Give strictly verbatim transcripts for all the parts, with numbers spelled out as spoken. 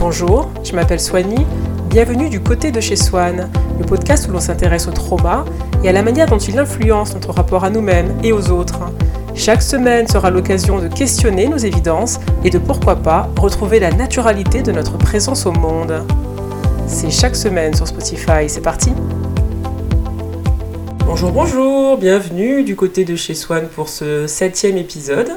Bonjour, je m'appelle Swanny, bienvenue du Côté de Chez Swan, le podcast où l'on s'intéresse au trauma et à la manière dont il influence notre rapport à nous-mêmes et aux autres. Chaque semaine sera l'occasion de questionner nos évidences et de, pourquoi pas, retrouver la naturalité de notre présence au monde. C'est chaque semaine sur Spotify, c'est parti! Bonjour, bonjour, bienvenue du Côté de Chez Swan pour ce septième épisode.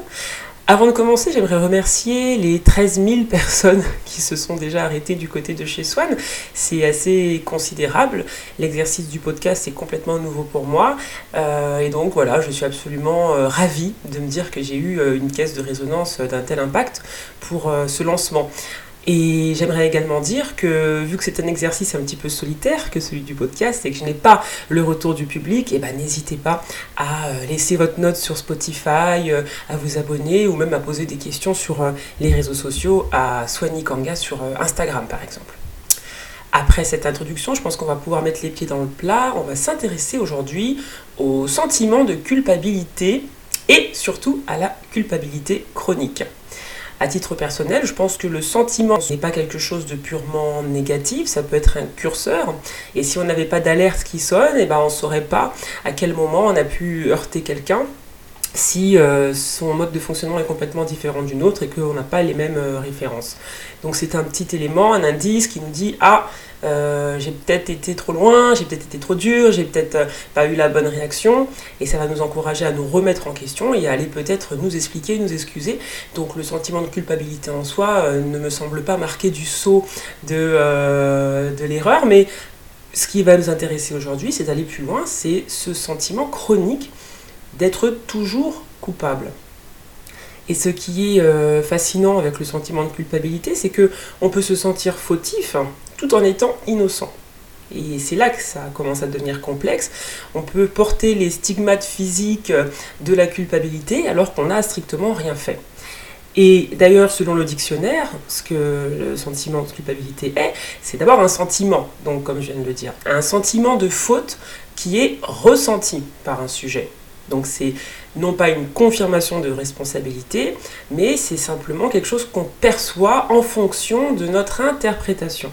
Avant de commencer, j'aimerais remercier les treize mille personnes qui se sont déjà arrêtées du Côté de Chez Swan. C'est assez considérable. L'exercice du podcast est complètement nouveau pour moi. Euh, et donc voilà, je suis absolument euh, ravie de me dire que j'ai eu euh, une caisse de résonance euh, d'un tel impact pour euh, ce lancement. Et j'aimerais également dire que, vu que c'est un exercice un petit peu solitaire que celui du podcast et que je n'ai pas le retour du public, eh ben, n'hésitez pas à laisser votre note sur Spotify, à vous abonner ou même à poser des questions sur les réseaux sociaux à Swanny Kanga sur Instagram par exemple. Après cette introduction, je pense qu'on va pouvoir mettre les pieds dans le plat. On va s'intéresser aujourd'hui au sentiment de culpabilité et surtout à la culpabilité chronique. À titre personnel, je pense que le sentiment n'est pas quelque chose de purement négatif, ça peut être un curseur. Et si on n'avait pas d'alerte qui sonne, eh ben on ne saurait pas à quel moment on a pu heurter quelqu'un si euh, son mode de fonctionnement est complètement différent du nôtre et qu'on n'a pas les mêmes euh, références. Donc c'est un petit élément, un indice qui nous dit « Ah, euh, j'ai peut-être été trop loin, j'ai peut-être été trop dur, j'ai peut-être euh, pas eu la bonne réaction » et ça va nous encourager à nous remettre en question et à aller peut-être nous expliquer, nous excuser. Donc le sentiment de culpabilité en soi euh, ne me semble pas marqué du sceau de, euh, de l'erreur, mais ce qui va nous intéresser aujourd'hui, c'est d'aller plus loin, c'est ce sentiment chronique d'être toujours coupable. Et ce qui est euh, fascinant avec le sentiment de culpabilité, c'est que on peut se sentir fautif hein, tout en étant innocent. Et c'est là que ça commence à devenir complexe. On peut porter les stigmates physiques de la culpabilité alors qu'on n'a strictement rien fait. Et d'ailleurs, selon le dictionnaire, ce que le sentiment de culpabilité est, c'est d'abord un sentiment, donc comme je viens de le dire, un sentiment de faute qui est ressenti par un sujet. Donc c'est non pas une confirmation de responsabilité, mais c'est simplement quelque chose qu'on perçoit en fonction de notre interprétation.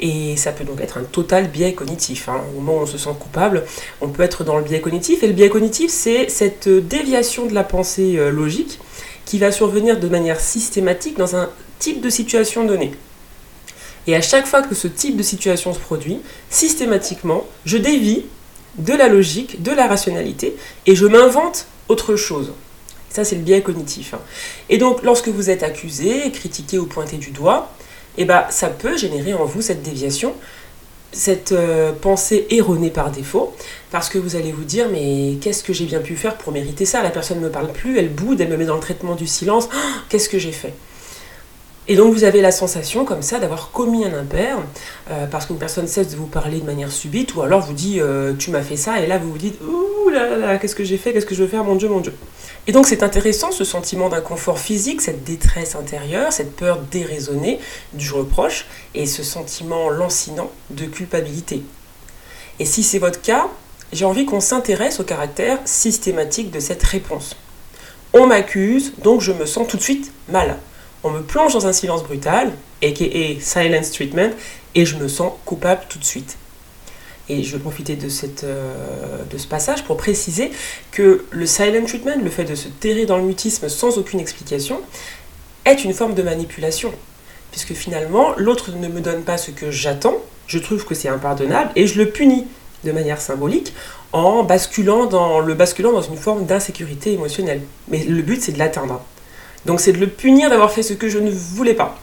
Et ça peut donc être un total biais cognitif. Hein. Au moment où on se sent coupable, on peut être dans le biais cognitif. Et le biais cognitif, c'est cette déviation de la pensée logique qui va survenir de manière systématique dans un type de situation donnée. Et à chaque fois que ce type de situation se produit, systématiquement, je dévie de la logique, de la rationalité, et je m'invente autre chose. Ça, c'est le biais cognitif. Et donc, lorsque vous êtes accusé, critiqué ou pointé du doigt, eh ben, ça peut générer en vous cette déviation, cette euh, pensée erronée par défaut, parce que vous allez vous dire « mais qu'est-ce que j'ai bien pu faire pour mériter ça ? La personne ne me parle plus, elle boude, elle me met dans le traitement du silence, oh, qu'est-ce que j'ai fait ?» Et donc vous avez la sensation comme ça d'avoir commis un impair, euh, parce qu'une personne cesse de vous parler de manière subite, ou alors vous dit euh, « tu m'as fait ça », et là vous vous dites « ouh là là là, qu'est-ce que j'ai fait, qu'est-ce que je veux faire, mon Dieu, mon Dieu ». Et donc c'est intéressant ce sentiment d'inconfort physique, cette détresse intérieure, cette peur déraisonnée du reproche, et ce sentiment lancinant de culpabilité. Et si c'est votre cas, j'ai envie qu'on s'intéresse au caractère systématique de cette réponse. On m'accuse, donc je me sens tout de suite mal. On me plonge dans un silence brutal, aka silence treatment, et je me sens coupable tout de suite. Et je vais profiter de, cette, euh, de ce passage pour préciser que le silent treatment, le fait de se terrer dans le mutisme sans aucune explication, est une forme de manipulation. Puisque finalement, l'autre ne me donne pas ce que j'attends, je trouve que c'est impardonnable, et je le punis de manière symbolique en basculant dans, le basculant dans une forme d'insécurité émotionnelle. Mais le but, c'est de l'atteindre. Donc c'est de le punir d'avoir fait ce que je ne voulais pas.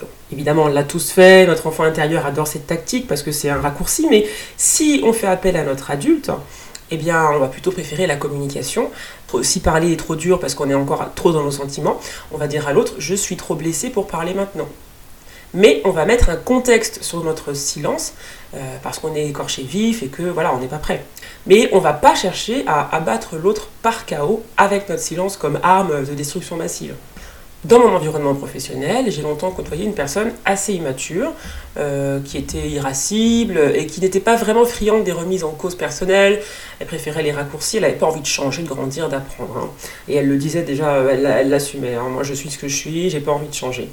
Bon, évidemment, on l'a tous fait, notre enfant intérieur adore cette tactique parce que c'est un raccourci, mais si on fait appel à notre adulte, eh bien on va plutôt préférer la communication. Si parler est trop dur parce qu'on est encore trop dans nos sentiments, on va dire à l'autre « je suis trop blessé pour parler maintenant ». Mais on va mettre un contexte sur notre silence, euh, parce qu'on est écorché vif et que voilà, on n'est pas prêt. Mais on ne va pas chercher à abattre l'autre par K O avec notre silence comme arme de destruction massive. Dans mon environnement professionnel, j'ai longtemps côtoyé une personne assez immature, euh, qui était irascible et qui n'était pas vraiment friande des remises en cause personnelles. Elle préférait les raccourcis, elle n'avait pas envie de changer, de grandir, d'apprendre. Hein. Et elle le disait déjà, elle, elle l'assumait. Hein. Moi, je suis ce que je suis, j'ai pas envie de changer.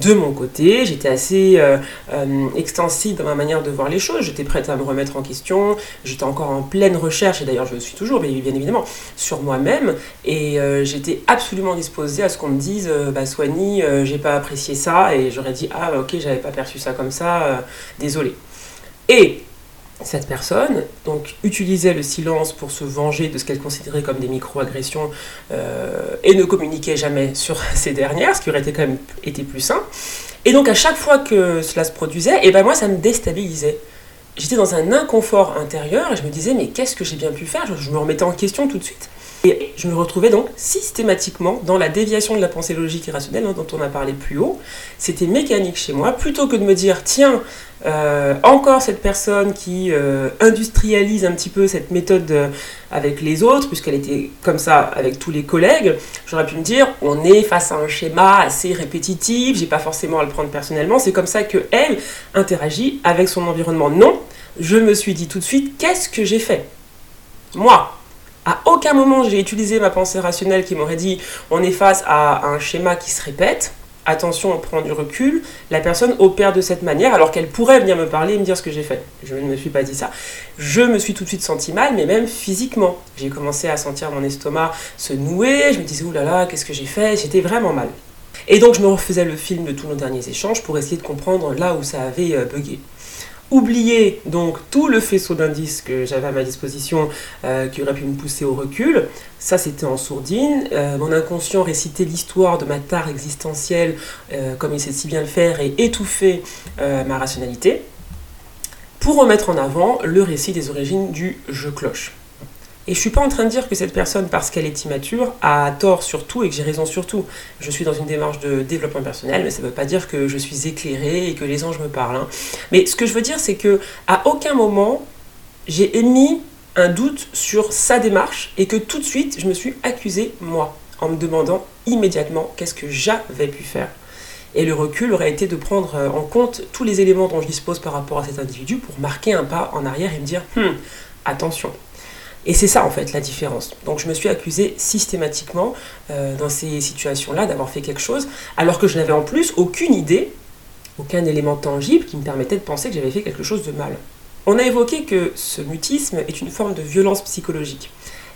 De mon côté, j'étais assez euh, euh, extensive dans ma manière de voir les choses. J'étais prête à me remettre en question. J'étais encore en pleine recherche, et d'ailleurs, je le suis toujours, mais bien évidemment, sur moi-même. Et euh, j'étais absolument disposée à ce qu'on me dise bah Swanny, euh, j'ai pas apprécié ça, et j'aurais dit ah ok, j'avais pas perçu ça comme ça, euh, désolé. Et cette personne donc utilisait le silence pour se venger de ce qu'elle considérait comme des micro-agressions euh, et ne communiquait jamais sur ces dernières, ce qui aurait été quand même été plus sain. Et donc à chaque fois que cela se produisait, et ben moi ça me déstabilisait. J'étais dans un inconfort intérieur et je me disais mais qu'est-ce que j'ai bien pu faire? Je me remettais en question tout de suite. Et je me retrouvais donc systématiquement dans la déviation de la pensée logique et rationnelle dont on a parlé plus haut. C'était mécanique chez moi. Plutôt que de me dire, tiens, euh, encore cette personne qui euh, industrialise un petit peu cette méthode euh, avec les autres, puisqu'elle était comme ça avec tous les collègues, j'aurais pu me dire, on est face à un schéma assez répétitif, j'ai pas forcément à le prendre personnellement, c'est comme ça qu'elle interagit avec son environnement. Non, je me suis dit tout de suite, qu'est-ce que j'ai fait ? Moi. À aucun moment, j'ai utilisé ma pensée rationnelle qui m'aurait dit « on est face à un schéma qui se répète, attention, on prend du recul, la personne opère de cette manière alors qu'elle pourrait venir me parler et me dire ce que j'ai fait ». Je ne me suis pas dit ça. Je me suis tout de suite sentie mal, mais même physiquement. J'ai commencé à sentir mon estomac se nouer, je me disais « oulala, qu'est-ce que j'ai fait ?» J'étais vraiment mal. Et donc, je me refaisais le film de tous nos derniers échanges pour essayer de comprendre là où ça avait bugué. Oublier donc tout le faisceau d'indices que j'avais à ma disposition euh, qui aurait pu me pousser au recul, ça c'était en sourdine. Euh, mon inconscient récitait l'histoire de ma tare existentielle euh, comme il sait si bien le faire et étouffait euh, ma rationalité pour remettre en avant le récit des origines du « je cloche ». Et je ne suis pas en train de dire que cette personne, parce qu'elle est immature, a tort sur tout et que j'ai raison sur tout. Je suis dans une démarche de développement personnel, mais ça ne veut pas dire que je suis éclairée et que les anges me parlent. Hein. Mais ce que je veux dire, c'est qu'à aucun moment, j'ai émis un doute sur sa démarche et que tout de suite, je me suis accusée, moi, en me demandant immédiatement qu'est-ce que j'avais pu faire. Et le recul aurait été de prendre en compte tous les éléments dont je dispose par rapport à cet individu pour marquer un pas en arrière et me dire « Hum, attention ». Et c'est ça en fait la différence. Donc je me suis accusée systématiquement euh, dans ces situations-là d'avoir fait quelque chose, alors que je n'avais en plus aucune idée, aucun élément tangible qui me permettait de penser que j'avais fait quelque chose de mal. On a évoqué que ce mutisme est une forme de violence psychologique.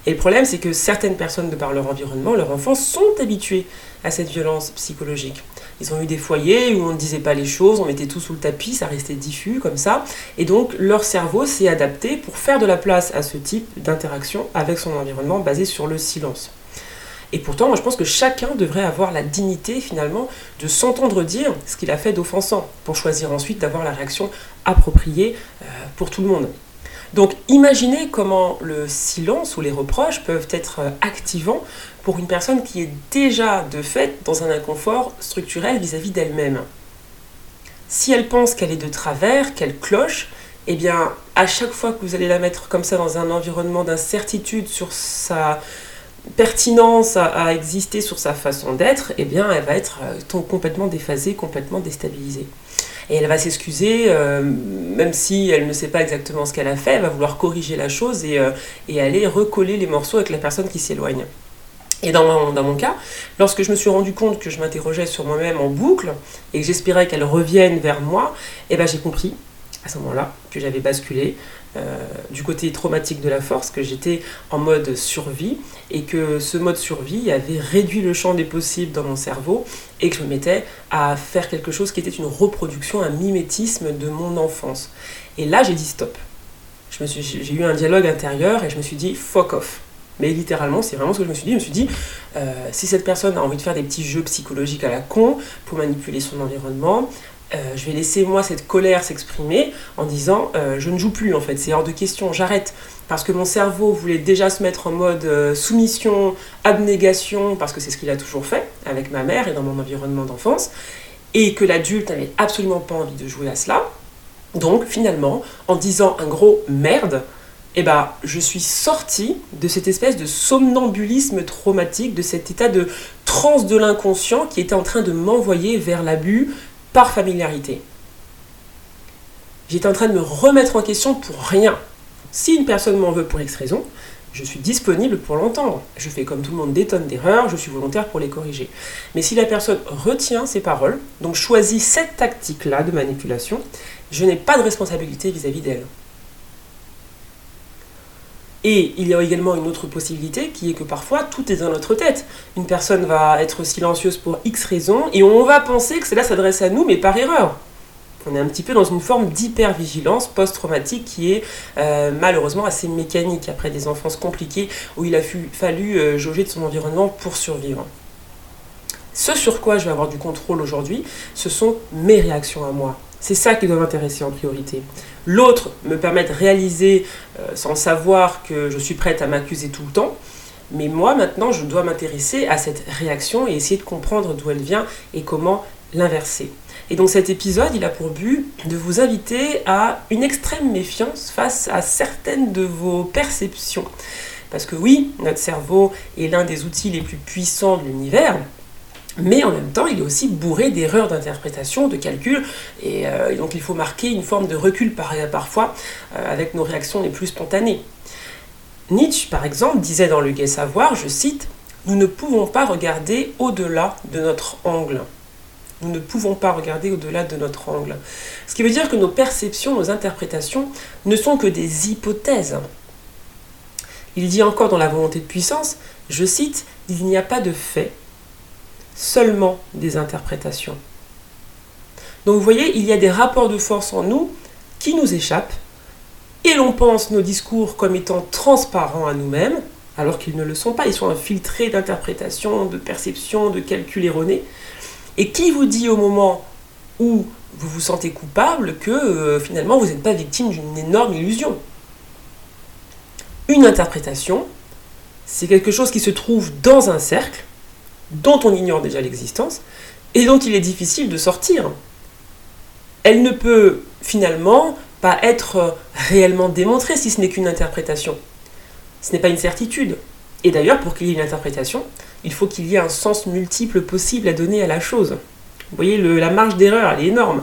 Et le problème c'est que certaines personnes de par leur environnement, leurs enfants, sont habitués à cette violence psychologique. Ils ont eu des foyers où on ne disait pas les choses, on mettait tout sous le tapis, ça restait diffus comme ça. Et donc leur cerveau s'est adapté pour faire de la place à ce type d'interaction avec son environnement basé sur le silence. Et pourtant, moi je pense que chacun devrait avoir la dignité finalement de s'entendre dire ce qu'il a fait d'offensant pour choisir ensuite d'avoir la réaction appropriée pour tout le monde. Donc imaginez comment le silence ou les reproches peuvent être activants pour une personne qui est déjà de fait dans un inconfort structurel vis-à-vis d'elle-même. Si elle pense qu'elle est de travers, qu'elle cloche, eh bien à chaque fois que vous allez la mettre comme ça dans un environnement d'incertitude sur sa pertinence à, à exister, sur sa façon d'être, eh bien elle va être euh, complètement déphasée, complètement déstabilisée. Et elle va s'excuser, euh, même si elle ne sait pas exactement ce qu'elle a fait, elle va vouloir corriger la chose et, euh, et aller recoller les morceaux avec la personne qui s'éloigne. Et dans mon, dans mon cas, lorsque je me suis rendu compte que je m'interrogeais sur moi-même en boucle et que j'espérais qu'elle revienne vers moi, eh ben j'ai compris à ce moment-là que j'avais basculé euh, du côté traumatique de la force, que j'étais en mode survie et que ce mode survie avait réduit le champ des possibles dans mon cerveau et que je me mettais à faire quelque chose qui était une reproduction, un mimétisme de mon enfance. Et là, j'ai dit stop. Je me suis, j'ai eu un dialogue intérieur et je me suis dit fuck off. Mais littéralement, c'est vraiment ce que je me suis dit. Je me suis dit, euh, si cette personne a envie de faire des petits jeux psychologiques à la con pour manipuler son environnement, Euh, je vais laisser moi cette colère s'exprimer en disant euh, je ne joue plus en fait, c'est hors de question, j'arrête. Parce que mon cerveau voulait déjà se mettre en mode euh, soumission, abnégation, parce que c'est ce qu'il a toujours fait avec ma mère et dans mon environnement d'enfance, et que l'adulte n'avait absolument pas envie de jouer à cela. Donc finalement, en disant un gros merde, eh ben, je suis sortie de cette espèce de somnambulisme traumatique, de cet état de transe de l'inconscient qui était en train de m'envoyer vers l'abus par familiarité. J'étais en train de me remettre en question pour rien. Si une personne m'en veut pour X raison, je suis disponible pour l'entendre. Je fais comme tout le monde des tonnes d'erreurs, je suis volontaire pour les corriger. Mais si la personne retient ses paroles, donc choisit cette tactique-là de manipulation, je n'ai pas de responsabilité vis-à-vis d'elle. Et il y a également une autre possibilité qui est que parfois tout est dans notre tête. Une personne va être silencieuse pour X raisons et on va penser que cela s'adresse à nous mais par erreur. On est un petit peu dans une forme d'hypervigilance post-traumatique qui est euh, malheureusement assez mécanique après des enfances compliquées où il a fu- fallu euh, jauger de son environnement pour survivre. Ce sur quoi je vais avoir du contrôle aujourd'hui, ce sont mes réactions à moi. C'est ça qui doit m'intéresser en priorité. L'autre me permet de réaliser euh, sans savoir que je suis prête à m'accuser tout le temps, mais moi maintenant je dois m'intéresser à cette réaction et essayer de comprendre d'où elle vient et comment l'inverser. Et donc cet épisode, il a pour but de vous inviter à une extrême méfiance face à certaines de vos perceptions. Parce que oui, notre cerveau est l'un des outils les plus puissants de l'univers, mais en même temps, il est aussi bourré d'erreurs d'interprétation, de calcul, et, euh, et donc il faut marquer une forme de recul par, parfois euh, avec nos réactions les plus spontanées. Nietzsche, par exemple, disait dans Le Gai Savoir, je cite, « Nous ne pouvons pas regarder au-delà de notre angle ». Nous ne pouvons pas regarder au-delà de notre angle. Ce qui veut dire que nos perceptions, nos interprétations ne sont que des hypothèses. Il dit encore dans La Volonté de Puissance, je cite, « Il n'y a pas de fait, seulement des interprétations. » Donc vous voyez, il y a des rapports de force en nous qui nous échappent et l'on pense nos discours comme étant transparents à nous-mêmes, alors qu'ils ne le sont pas, ils sont infiltrés d'interprétations, de perceptions, de calculs erronés. Et qui vous dit au moment où vous vous sentez coupable que euh, finalement vous n'êtes pas victime d'une énorme illusion? Une interprétation, c'est quelque chose qui se trouve dans un cercle, dont on ignore déjà l'existence, et dont il est difficile de sortir. Elle ne peut finalement pas être réellement démontrée si ce n'est qu'une interprétation. Ce n'est pas une certitude. Et d'ailleurs, pour qu'il y ait une interprétation, il faut qu'il y ait un sens multiple possible à donner à la chose. Vous voyez, le, la marge d'erreur, elle est énorme.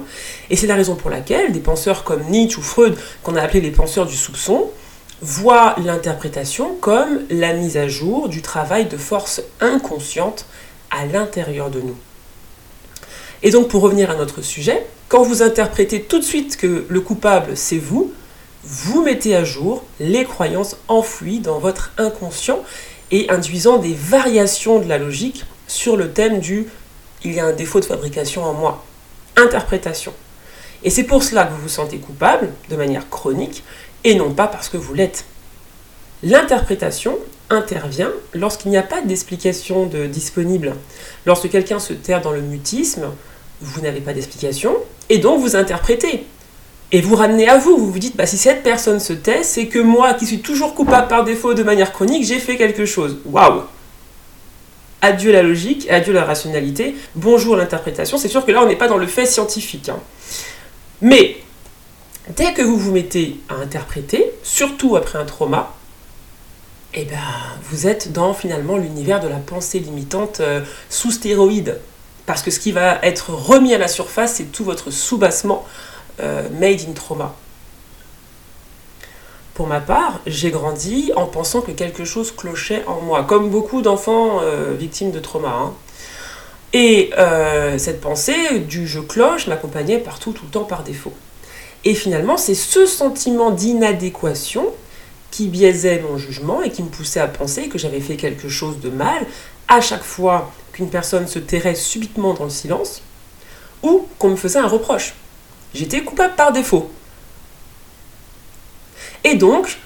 Et c'est la raison pour laquelle des penseurs comme Nietzsche ou Freud, qu'on a appelés les penseurs du soupçon, voient l'interprétation comme la mise à jour du travail de force inconsciente à l'intérieur de nous. Et donc, pour revenir à notre sujet, quand vous interprétez tout de suite que le coupable, c'est vous, vous mettez à jour les croyances enfouies dans votre inconscient et induisant des variations de la logique sur le thème du « il y a un défaut de fabrication en moi », interprétation. Et c'est pour cela que vous vous sentez coupable, de manière chronique, et non pas parce que vous l'êtes. L'interprétation intervient lorsqu'il n'y a pas d'explication de disponible. Lorsque quelqu'un se terre dans le mutisme, vous n'avez pas d'explication, et donc vous interprétez. Et vous ramenez à vous, vous vous dites, bah, si cette personne se tait, c'est que moi, qui suis toujours coupable par défaut de manière chronique, j'ai fait quelque chose. Waouh! Adieu la logique, adieu la rationalité, bonjour l'interprétation. C'est sûr que là, on n'est pas dans le fait scientifique. Hein. Mais, dès que vous vous mettez à interpréter, surtout après un trauma, eh ben, vous êtes dans finalement l'univers de la pensée limitante euh, sous stéroïde. Parce que ce qui va être remis à la surface, c'est tout votre soubassement, Euh, made in trauma. Pour ma part, j'ai grandi en pensant que quelque chose clochait en moi, comme beaucoup d'enfants euh, victimes de trauma. Hein. Et euh, cette pensée du je cloche m'accompagnait partout, tout le temps par défaut. Et finalement, c'est ce sentiment d'inadéquation qui biaisait mon jugement et qui me poussait à penser que j'avais fait quelque chose de mal à chaque fois qu'une personne se tairait subitement dans le silence ou qu'on me faisait un reproche. J'étais coupable par défaut. Et donc,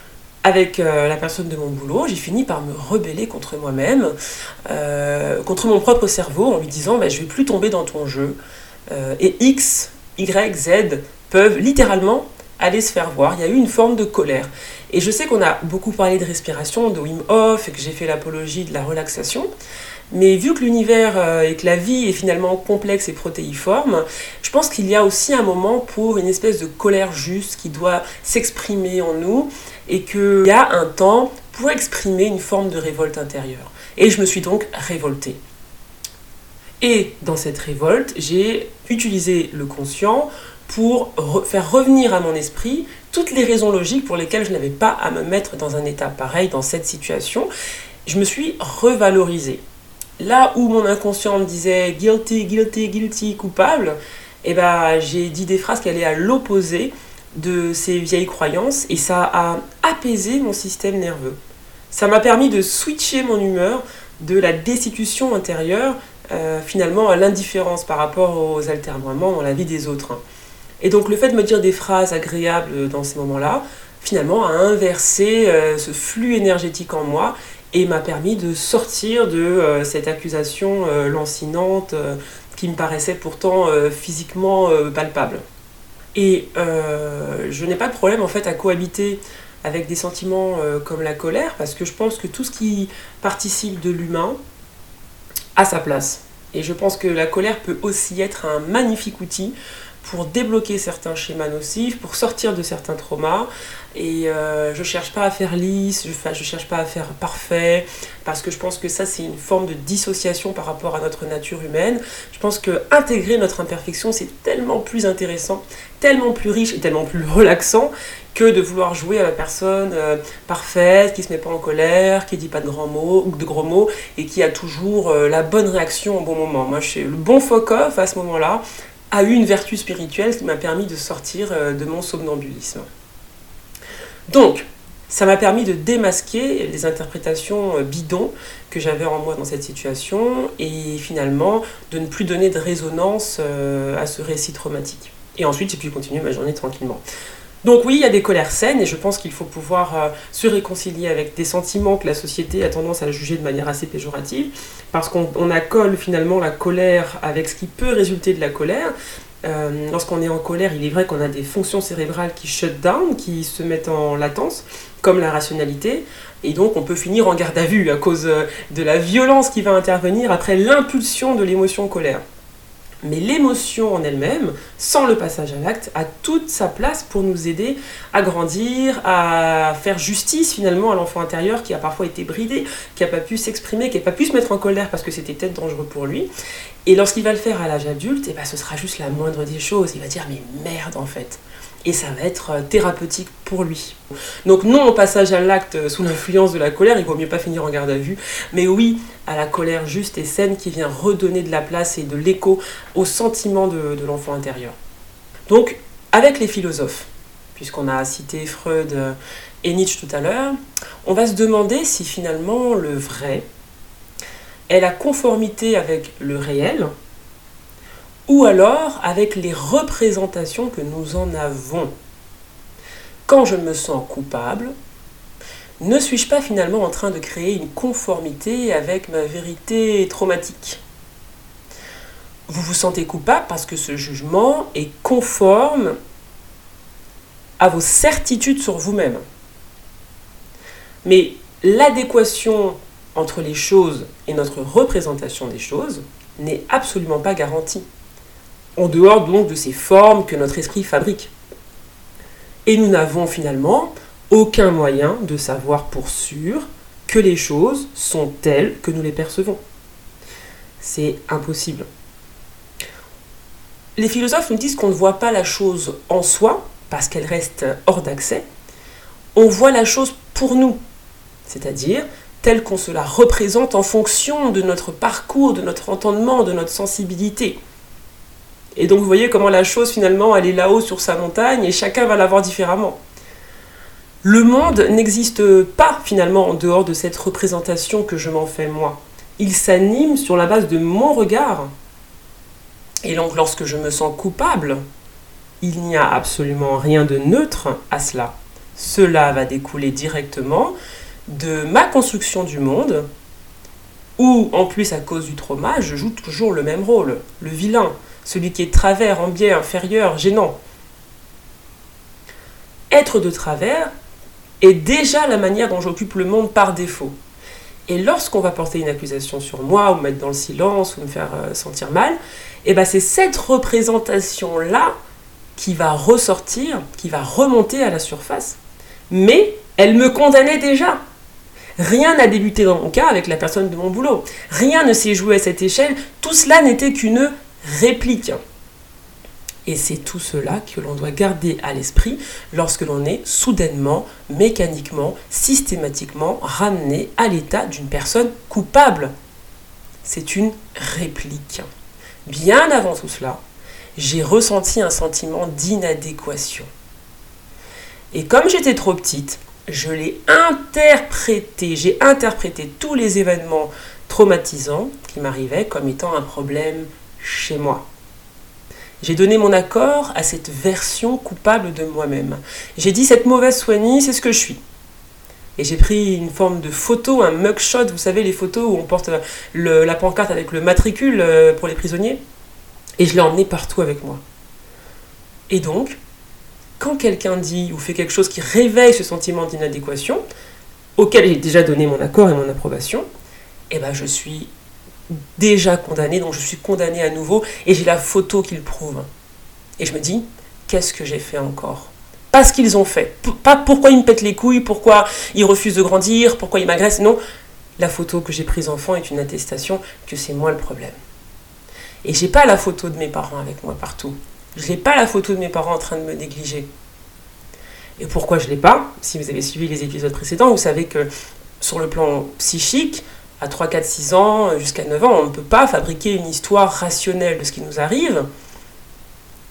avec euh, la personne de mon boulot, j'ai fini par me rebeller contre moi-même, euh, contre mon propre cerveau, en lui disant bah, « je ne vais plus tomber dans ton jeu euh, ». Et X, Y, Z peuvent littéralement aller se faire voir. Il y a eu une forme de colère. Et je sais qu'on a beaucoup parlé de respiration, de Wim Hof, et que j'ai fait l'apologie de la relaxation. Mais vu que l'univers et que la vie est finalement complexe et protéiforme, je pense qu'il y a aussi un moment pour une espèce de colère juste qui doit s'exprimer en nous et qu'il y a un temps pour exprimer une forme de révolte intérieure. Et je me suis donc révoltée. Et dans cette révolte, j'ai utilisé le conscient pour re- faire revenir à mon esprit toutes les raisons logiques pour lesquelles je n'avais pas à me mettre dans un état pareil, dans cette situation. Je me suis revalorisée. Là où mon inconscient me disait « guilty, guilty, guilty, coupable », eh ben, j'ai dit des phrases qui allaient à l'opposé de ces vieilles croyances et ça a apaisé mon système nerveux. Ça m'a permis de switcher mon humeur de la destitution intérieure euh, finalement à l'indifférence par rapport aux altermoiements dans la vie des autres. Et donc le fait de me dire des phrases agréables dans ces moments-là, finalement a inversé euh, ce flux énergétique en moi et m'a permis de sortir de euh, cette accusation euh, lancinante euh, qui me paraissait pourtant euh, physiquement euh, palpable. Et euh, je n'ai pas de problème en fait à cohabiter avec des sentiments euh, comme la colère, parce que je pense que tout ce qui participe de l'humain a sa place. Et je pense que la colère peut aussi être un magnifique outil pour débloquer certains schémas nocifs, pour sortir de certains traumas. Et euh, je cherche pas à faire lisse, je, je cherche pas à faire parfait, parce que je pense que ça c'est une forme de dissociation par rapport à notre nature humaine. Je pense que intégrer notre imperfection c'est tellement plus intéressant, tellement plus riche et tellement plus relaxant que de vouloir jouer à la personne euh, parfaite, qui se met pas en colère, qui dit pas de grands mots ou de gros mots et qui a toujours euh, la bonne réaction au bon moment. Moi je suis le bon fuck-off à ce moment-là, a eu une vertu spirituelle qui m'a permis de sortir de mon somnambulisme. Donc, ça m'a permis de démasquer les interprétations bidons que j'avais en moi dans cette situation et finalement de ne plus donner de résonance à ce récit traumatique. Et ensuite, j'ai pu continuer ma journée tranquillement. Donc oui, il y a des colères saines et je pense qu'il faut pouvoir se réconcilier avec des sentiments que la société a tendance à juger de manière assez péjorative, parce qu'on on accole finalement la colère avec ce qui peut résulter de la colère. Euh, lorsqu'on est en colère, il est vrai qu'on a des fonctions cérébrales qui shut down, qui se mettent en latence, comme la rationalité, et donc on peut finir en garde à vue à cause de la violence qui va intervenir après l'impulsion de l'émotion colère. Mais l'émotion en elle-même, sans le passage à l'acte, a toute sa place pour nous aider à grandir, à faire justice finalement à l'enfant intérieur qui a parfois été bridé, qui n'a pas pu s'exprimer, qui n'a pas pu se mettre en colère parce que c'était peut-être dangereux pour lui. Et lorsqu'il va le faire à l'âge adulte, eh ben, ce sera juste la moindre des choses. Il va dire « mais merde en fait ». Et ça va être thérapeutique pour lui. Donc non au passage à l'acte sous l'influence de la colère, il vaut mieux pas finir en garde à vue, mais oui à la colère juste et saine qui vient redonner de la place et de l'écho au sentiment de, de l'enfant intérieur. Donc avec les philosophes, puisqu'on a cité Freud et Nietzsche tout à l'heure, on va se demander si finalement le vrai est la conformité avec le réel, ou alors avec les représentations que nous en avons. Quand je me sens coupable, ne suis-je pas finalement en train de créer une conformité avec ma vérité traumatique ? Vous vous sentez coupable parce que ce jugement est conforme à vos certitudes sur vous-même. Mais l'adéquation entre les choses et notre représentation des choses n'est absolument pas garantie. En dehors donc de ces formes que notre esprit fabrique. Et nous n'avons finalement aucun moyen de savoir pour sûr que les choses sont telles que nous les percevons. C'est impossible. Les philosophes nous disent qu'on ne voit pas la chose en soi, parce qu'elle reste hors d'accès. On voit la chose pour nous, c'est-à-dire telle qu'on se la représente en fonction de notre parcours, de notre entendement, de notre sensibilité. Et donc vous voyez comment la chose finalement elle est là-haut sur sa montagne et chacun va la voir différemment. Le monde n'existe pas finalement en dehors de cette représentation que je m'en fais moi. Il s'anime sur la base de mon regard. Et donc lorsque je me sens coupable, il n'y a absolument rien de neutre à cela. Cela va découler directement de ma construction du monde, où en plus à cause du trauma, je joue toujours le même rôle, le vilain. Celui qui est de travers, en biais, inférieur, gênant. Être de travers est déjà la manière dont j'occupe le monde par défaut. Et lorsqu'on va porter une accusation sur moi, ou me mettre dans le silence, ou me faire euh, sentir mal, et ben c'est cette représentation-là qui va ressortir, qui va remonter à la surface. Mais elle me condamnait déjà. Rien n'a débuté dans mon cas avec la personne de mon boulot. Rien ne s'est joué à cette échelle. Tout cela n'était qu'une réplique. Et c'est tout cela que l'on doit garder à l'esprit lorsque l'on est soudainement, mécaniquement, systématiquement ramené à l'état d'une personne coupable. C'est une réplique. Bien avant tout cela, j'ai ressenti un sentiment d'inadéquation. Et comme j'étais trop petite, je l'ai interprété, j'ai interprété tous les événements traumatisants qui m'arrivaient comme étant un problème chez moi. J'ai donné mon accord à cette version coupable de moi-même. J'ai dit, cette mauvaise Swanny, c'est ce que je suis. Et j'ai pris une forme de photo, un mugshot, vous savez, les photos où on porte le, la pancarte avec le matricule pour les prisonniers. Et je l'ai emmené partout avec moi. Et donc, quand quelqu'un dit ou fait quelque chose qui réveille ce sentiment d'inadéquation, auquel j'ai déjà donné mon accord et mon approbation, eh ben je suis déjà condamnée, donc je suis condamnée à nouveau, et j'ai la photo qui le prouve. Et je me dis, qu'est-ce que j'ai fait encore ? Pas ce qu'ils ont fait, P- pas pourquoi ils me pètent les couilles, pourquoi ils refusent de grandir, pourquoi ils m'agressent, non. La photo que j'ai prise enfant est une attestation que c'est moi le problème. Et j'ai pas la photo de mes parents avec moi partout. Je n'ai pas la photo de mes parents en train de me négliger. Et pourquoi je ne l'ai pas ? Si vous avez suivi les épisodes précédents, vous savez que sur le plan psychique, à trois, quatre, six ans, jusqu'à neuf ans, on ne peut pas fabriquer une histoire rationnelle de ce qui nous arrive.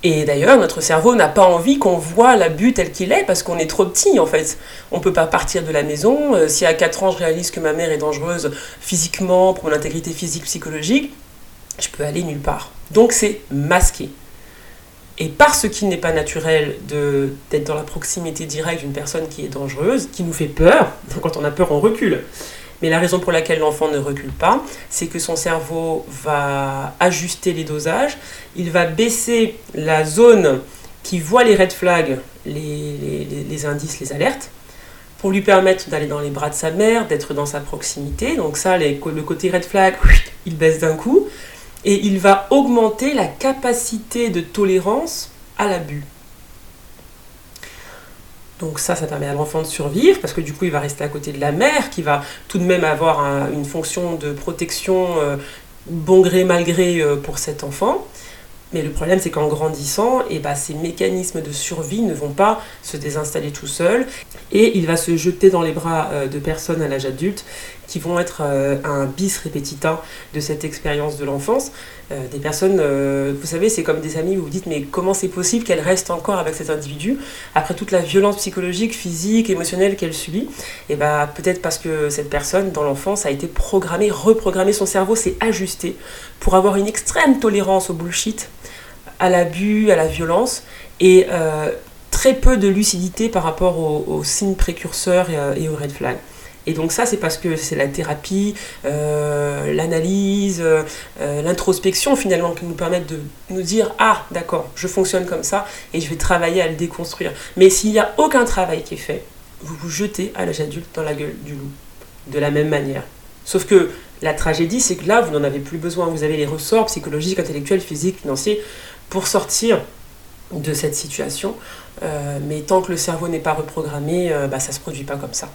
Et d'ailleurs, notre cerveau n'a pas envie qu'on voit l'abus tel qu'il est, parce qu'on est trop petit, en fait. On ne peut pas partir de la maison. Si à quatre ans, je réalise que ma mère est dangereuse physiquement, pour mon intégrité physique, psychologique, je peux aller nulle part. Donc c'est masqué. Et parce qu'il n'est pas naturel de, d'être dans la proximité directe d'une personne qui est dangereuse, qui nous fait peur, quand on a peur, on recule. Mais la raison pour laquelle l'enfant ne recule pas, c'est que son cerveau va ajuster les dosages, il va baisser la zone qui voit les red flags, les, les, les indices, les alertes, pour lui permettre d'aller dans les bras de sa mère, d'être dans sa proximité. Donc ça, les, le côté red flag, il baisse d'un coup. Et il va augmenter la capacité de tolérance à l'abus. Donc ça, ça permet à l'enfant de survivre, parce que du coup, il va rester à côté de la mère, qui va tout de même avoir un, une fonction de protection, euh, bon gré, mal gré, euh, pour cet enfant. Mais le problème, c'est qu'en grandissant, eh ben, ces mécanismes de survie ne vont pas se désinstaller tout seuls. Et il va se jeter dans les bras euh, de personnes à l'âge adulte qui vont être euh, un bis repetita de cette expérience de l'enfance. Euh, des personnes, euh, vous savez, c'est comme des amis, vous vous dites, mais comment c'est possible qu'elle reste encore avec cet individu après toute la violence psychologique, physique, émotionnelle qu'elle subit ? Eh ben, peut-être parce que cette personne, dans l'enfance, a été programmée, reprogrammée. Son cerveau s'est ajusté pour avoir une extrême tolérance au bullshit, à l'abus, à la violence, et euh, très peu de lucidité par rapport aux, aux signes précurseurs et, et aux red flags. Et donc ça, c'est parce que c'est la thérapie, euh, l'analyse, euh, l'introspection finalement qui nous permettent de nous dire « Ah, d'accord, je fonctionne comme ça et je vais travailler à le déconstruire. » Mais s'il n'y a aucun travail qui est fait, vous vous jetez à l'âge adulte dans la gueule du loup, de la même manière. Sauf que la tragédie, c'est que là, vous n'en avez plus besoin. Vous avez les ressorts psychologiques, intellectuels, physiques, financiers pour sortir de cette situation. Euh, mais tant que le cerveau n'est pas reprogrammé, euh, bah, ça ne se produit pas comme ça.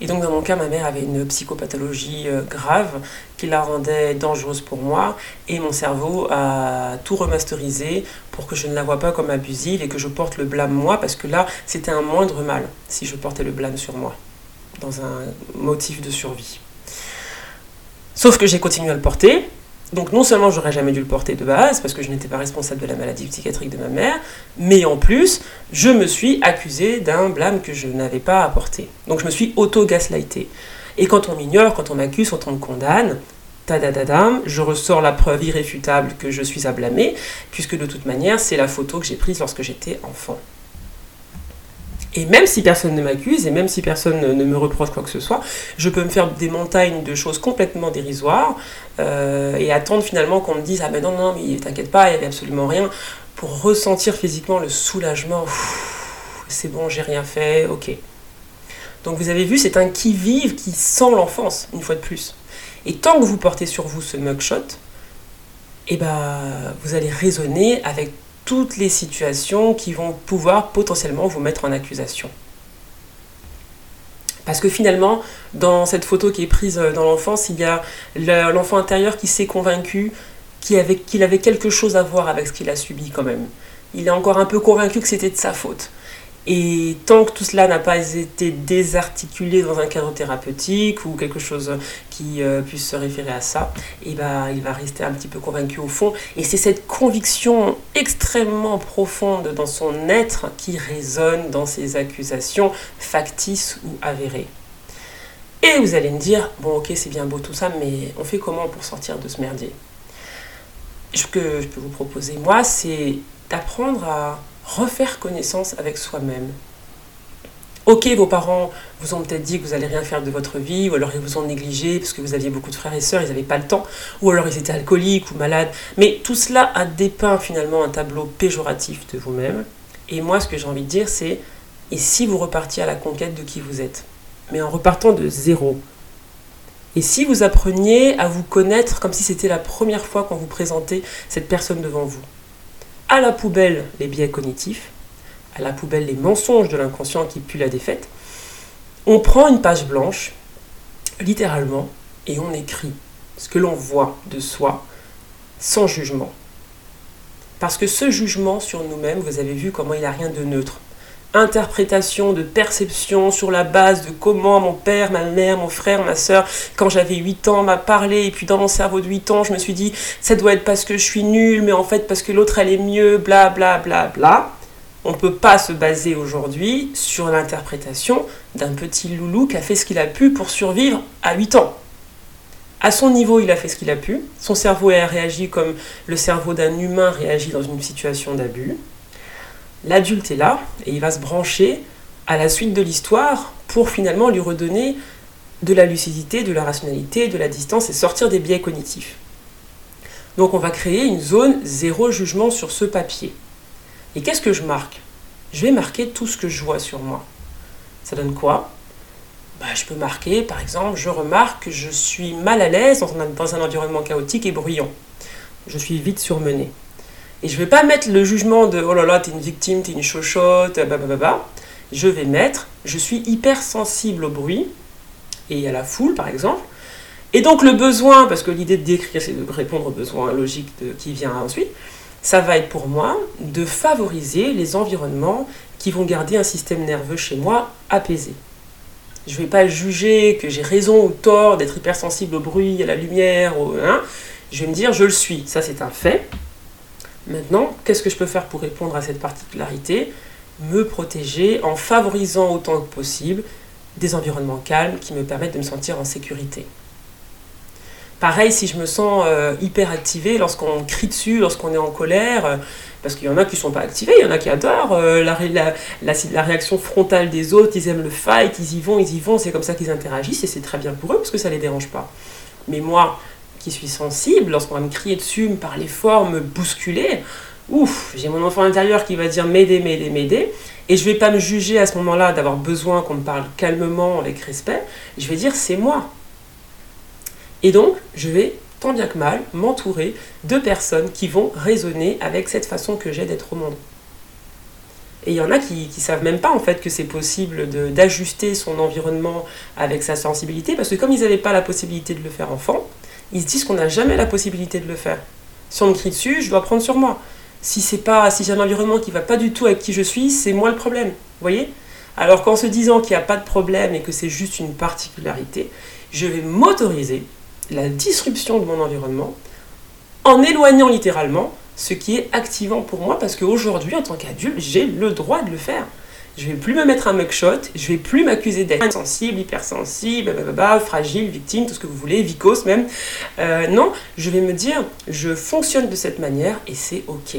Et donc dans mon cas, ma mère avait une psychopathologie grave qui la rendait dangereuse pour moi et mon cerveau a tout remasterisé pour que je ne la voie pas comme abusive et que je porte le blâme moi, parce que là, c'était un moindre mal si je portais le blâme sur moi, dans un motif de survie. Sauf que j'ai continué à le porter. Donc non seulement j'aurais jamais dû le porter de base, parce que je n'étais pas responsable de la maladie psychiatrique de ma mère, mais en plus, je me suis accusée d'un blâme que je n'avais pas apporté. Donc je me suis auto-gaslightée. Et quand on m'ignore, quand on m'accuse, quand on me condamne, tadadadam, je ressors la preuve irréfutable que je suis à blâmer, puisque de toute manière, c'est la photo que j'ai prise lorsque j'étais enfant. Et même si personne ne m'accuse, et même si personne ne me reproche quoi que ce soit, je peux me faire des montagnes de choses complètement dérisoires euh, et attendre finalement qu'on me dise « Ah ben non, non, mais t'inquiète pas, il n'y avait absolument rien », pour ressentir physiquement le soulagement « C'est bon, j'ai rien fait, ok ». Donc vous avez vu, c'est un qui-vive qui sent l'enfance, une fois de plus. Et tant que vous portez sur vous ce mugshot, eh ben, vous allez raisonner avec toutes les situations qui vont pouvoir potentiellement vous mettre en accusation. Parce que finalement, dans cette photo qui est prise dans l'enfance, il y a le, l'enfant intérieur qui s'est convaincu qu'il avait, qu'il avait quelque chose à voir avec ce qu'il a subi quand même. Il est encore un peu convaincu que c'était de sa faute. Et tant que tout cela n'a pas été désarticulé dans un cadre thérapeutique ou quelque chose qui euh, puisse se référer à ça, et bah, il va rester un petit peu convaincu au fond. Et c'est cette conviction extrêmement profonde dans son être qui résonne dans ses accusations factices ou avérées. Et vous allez me dire, bon ok c'est bien beau tout ça, mais on fait comment pour sortir de ce merdier? Ce que je peux vous proposer moi, c'est d'apprendre à refaire connaissance avec soi-même. Ok, vos parents vous ont peut-être dit que vous n'allez rien faire de votre vie, ou alors ils vous ont négligé parce que vous aviez beaucoup de frères et sœurs, ils n'avaient pas le temps, ou alors ils étaient alcooliques ou malades. Mais tout cela a dépeint finalement un tableau péjoratif de vous-même. Et moi, ce que j'ai envie de dire, c'est « Et si vous repartiez à la conquête de qui vous êtes ?» Mais en repartant de zéro. Et si vous appreniez à vous connaître comme si c'était la première fois qu'on vous présentait cette personne devant vous? À la poubelle les biais cognitifs, à la poubelle les mensonges de l'inconscient qui puent la défaite, on prend une page blanche, littéralement, et on écrit ce que l'on voit de soi, sans jugement. Parce que ce jugement sur nous-mêmes, vous avez vu comment il n'a rien de neutre. Interprétation de perception sur la base de comment mon père, ma mère, mon frère, ma soeur, quand j'avais huit ans, m'a parlé, et puis dans mon cerveau de huit ans, je me suis dit, ça doit être parce que je suis nulle, mais en fait parce que l'autre elle est mieux, bla bla bla bla. On ne peut pas se baser aujourd'hui sur l'interprétation d'un petit loulou qui a fait ce qu'il a pu pour survivre à huit ans. À son niveau, il a fait ce qu'il a pu, son cerveau a réagi comme le cerveau d'un humain réagit dans une situation d'abus. L'adulte est là et il va se brancher à la suite de l'histoire pour finalement lui redonner de la lucidité, de la rationalité, de la distance et sortir des biais cognitifs. Donc on va créer une zone zéro jugement sur ce papier. Et qu'est-ce que je marque? Je vais marquer tout ce que je vois sur moi. Ça donne quoi? Bah, je peux marquer, par exemple, je remarque que je suis mal à l'aise dans un, dans un environnement chaotique et bruyant. Je suis vite surmenée. Et je ne vais pas mettre le jugement de « oh là là, t'es une victime, t'es une chochotte, blablabla ». Je vais mettre « je suis hypersensible au bruit et à la foule, par exemple ». Et donc le besoin, parce que l'idée de décrire, c'est de répondre au besoin logique de, qui vient ensuite, ça va être pour moi de favoriser les environnements qui vont garder un système nerveux chez moi apaisé. Je ne vais pas juger que j'ai raison ou tort d'être hypersensible au bruit, à la lumière, au, hein. Je vais me dire « je le suis ». Ça, c'est un fait. Maintenant, qu'est-ce que je peux faire pour répondre à cette particularité? Me protéger en favorisant autant que possible des environnements calmes qui me permettent de me sentir en sécurité. Pareil, si je me sens euh, hyper activée lorsqu'on crie dessus, lorsqu'on est en colère, euh, parce qu'il y en a qui ne sont pas activés, il y en a qui adorent euh, la, la, la, la réaction frontale des autres, ils aiment le fight, ils y vont, ils y vont, c'est comme ça qu'ils interagissent et c'est très bien pour eux parce que ça ne les dérange pas. Mais moi, qui suis sensible, lorsqu'on va me crier dessus, me parler fort, me bousculer, ouf, j'ai mon enfant intérieur qui va dire m'aider, m'aider, m'aider, et je vais pas me juger à ce moment-là d'avoir besoin qu'on me parle calmement, avec respect, je vais dire c'est moi. Et donc, je vais, tant bien que mal, m'entourer de personnes qui vont raisonner avec cette façon que j'ai d'être au monde. Et il y en a qui ne savent même pas en fait que c'est possible de, d'ajuster son environnement avec sa sensibilité, parce que comme ils n'avaient pas la possibilité de le faire enfant, ils se disent qu'on n'a jamais la possibilité de le faire. Si on me crie dessus, je dois prendre sur moi. Si, c'est pas, si j'ai un environnement qui ne va pas du tout avec qui je suis, c'est moi le problème. Vous voyez? Alors qu'en se disant qu'il n'y a pas de problème et que c'est juste une particularité, je vais m'autoriser la disruption de mon environnement en éloignant littéralement ce qui est activant pour moi parce qu'aujourd'hui, en tant qu'adulte, j'ai le droit de le faire. Je ne vais plus me mettre un mugshot, je ne vais plus m'accuser d'être insensible, hypersensible, blablabla, fragile, victime, tout ce que vous voulez, vicose même. Euh, non, je vais me dire, je fonctionne de cette manière et c'est ok.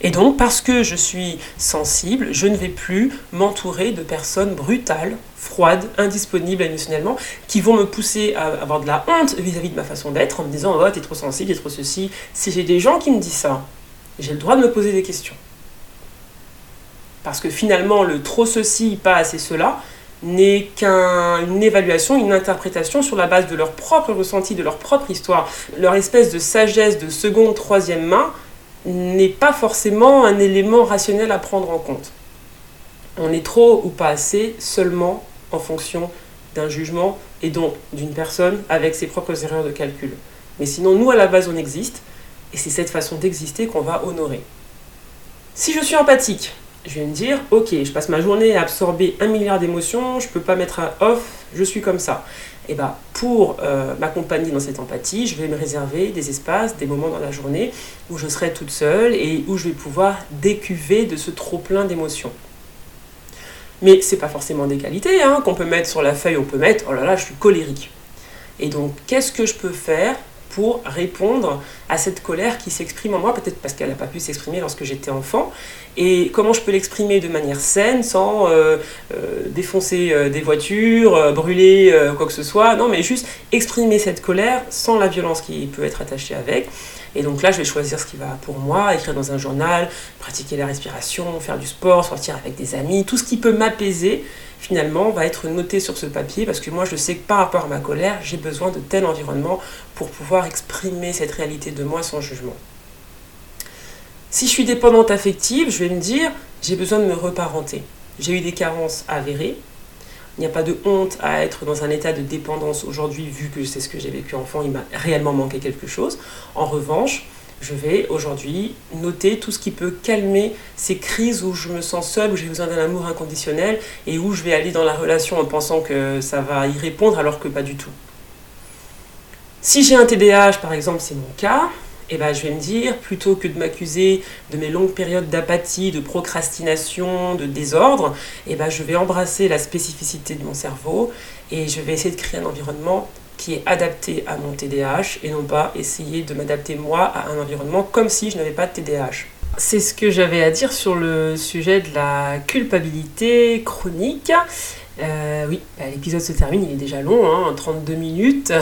Et donc, parce que je suis sensible, je ne vais plus m'entourer de personnes brutales, froides, indisponibles émotionnellement, qui vont me pousser à avoir de la honte vis-à-vis de ma façon d'être en me disant « oh, t'es trop sensible, t'es trop ceci ». Si j'ai des gens qui me disent ça, j'ai le droit de me poser des questions. Parce que finalement, le trop ceci, pas assez cela, n'est qu'une évaluation, une interprétation sur la base de leur propre ressenti, de leur propre histoire. Leur espèce de sagesse de seconde, troisième main n'est pas forcément un élément rationnel à prendre en compte. On est trop ou pas assez seulement en fonction d'un jugement et donc d'une personne avec ses propres erreurs de calcul. Mais sinon, nous, à la base, on existe, et c'est cette façon d'exister qu'on va honorer. Si je suis empathique, je vais me dire, ok, je passe ma journée à absorber un milliard d'émotions, je peux pas mettre un off, je suis comme ça. Et bien, pour euh, m'accompagner dans cette empathie, je vais me réserver des espaces, des moments dans la journée où je serai toute seule et où je vais pouvoir décuver de ce trop-plein d'émotions. Mais c'est pas forcément des qualités hein, qu'on peut mettre sur la feuille, on peut mettre, oh là là, je suis colérique. Et donc, qu'est-ce que je peux faire pour répondre à cette colère qui s'exprime en moi, peut-être parce qu'elle n'a pas pu s'exprimer lorsque j'étais enfant, et comment je peux l'exprimer de manière saine, sans euh, euh, défoncer euh, des voitures, euh, brûler euh, quoi que ce soit, non mais juste exprimer cette colère sans la violence qui peut être attachée avec. Et donc là je vais choisir ce qui va pour moi, écrire dans un journal, pratiquer la respiration, faire du sport, sortir avec des amis, tout ce qui peut m'apaiser finalement va être noté sur ce papier parce que moi je sais que par rapport à ma colère, j'ai besoin de tel environnement pour pouvoir exprimer cette réalité de moi sans jugement. Si je suis dépendante affective, je vais me dire, j'ai besoin de me reparenter. J'ai eu des carences avérées. Il n'y a pas de honte à être dans un état de dépendance aujourd'hui, vu que c'est ce que j'ai vécu enfant, il m'a réellement manqué quelque chose. En revanche, je vais aujourd'hui noter tout ce qui peut calmer ces crises où je me sens seule, où j'ai besoin d'un amour inconditionnel et où je vais aller dans la relation en pensant que ça va y répondre alors que pas du tout. Si j'ai un T D A H, par exemple, c'est mon cas, et ben, je vais me dire, plutôt que de m'accuser de mes longues périodes d'apathie, de procrastination, de désordre, et ben, je vais embrasser la spécificité de mon cerveau et je vais essayer de créer un environnement qui est adapté à mon T D A H et non pas essayer de m'adapter moi à un environnement comme si je n'avais pas de T D A H. C'est ce que j'avais à dire sur le sujet de la culpabilité chronique. Euh, oui, bah, l'épisode se termine, il est déjà long, hein, trente-deux minutes.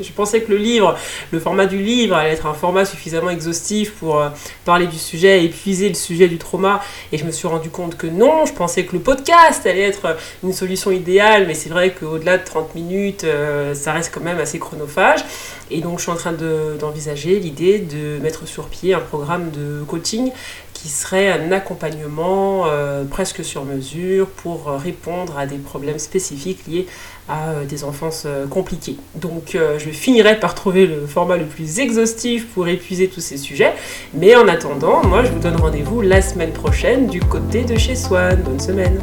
Je pensais que le livre, le format du livre allait être un format suffisamment exhaustif pour euh, parler du sujet, épuiser le sujet du trauma, et je me suis rendu compte que non, je pensais que le podcast allait être une solution idéale, mais c'est vrai qu'au-delà de trente minutes, euh, ça reste quand même assez chronophage, et donc je suis en train de, d'envisager l'idée de mettre sur pied un programme de coaching qui serait un accompagnement euh, presque sur mesure pour répondre à des problèmes spécifiques liés à euh, des enfances euh, compliquées. Donc euh, je finirai par trouver le format le plus exhaustif pour épuiser tous ces sujets. Mais en attendant, moi je vous donne rendez-vous la semaine prochaine du côté de chez Swan. Bonne semaine.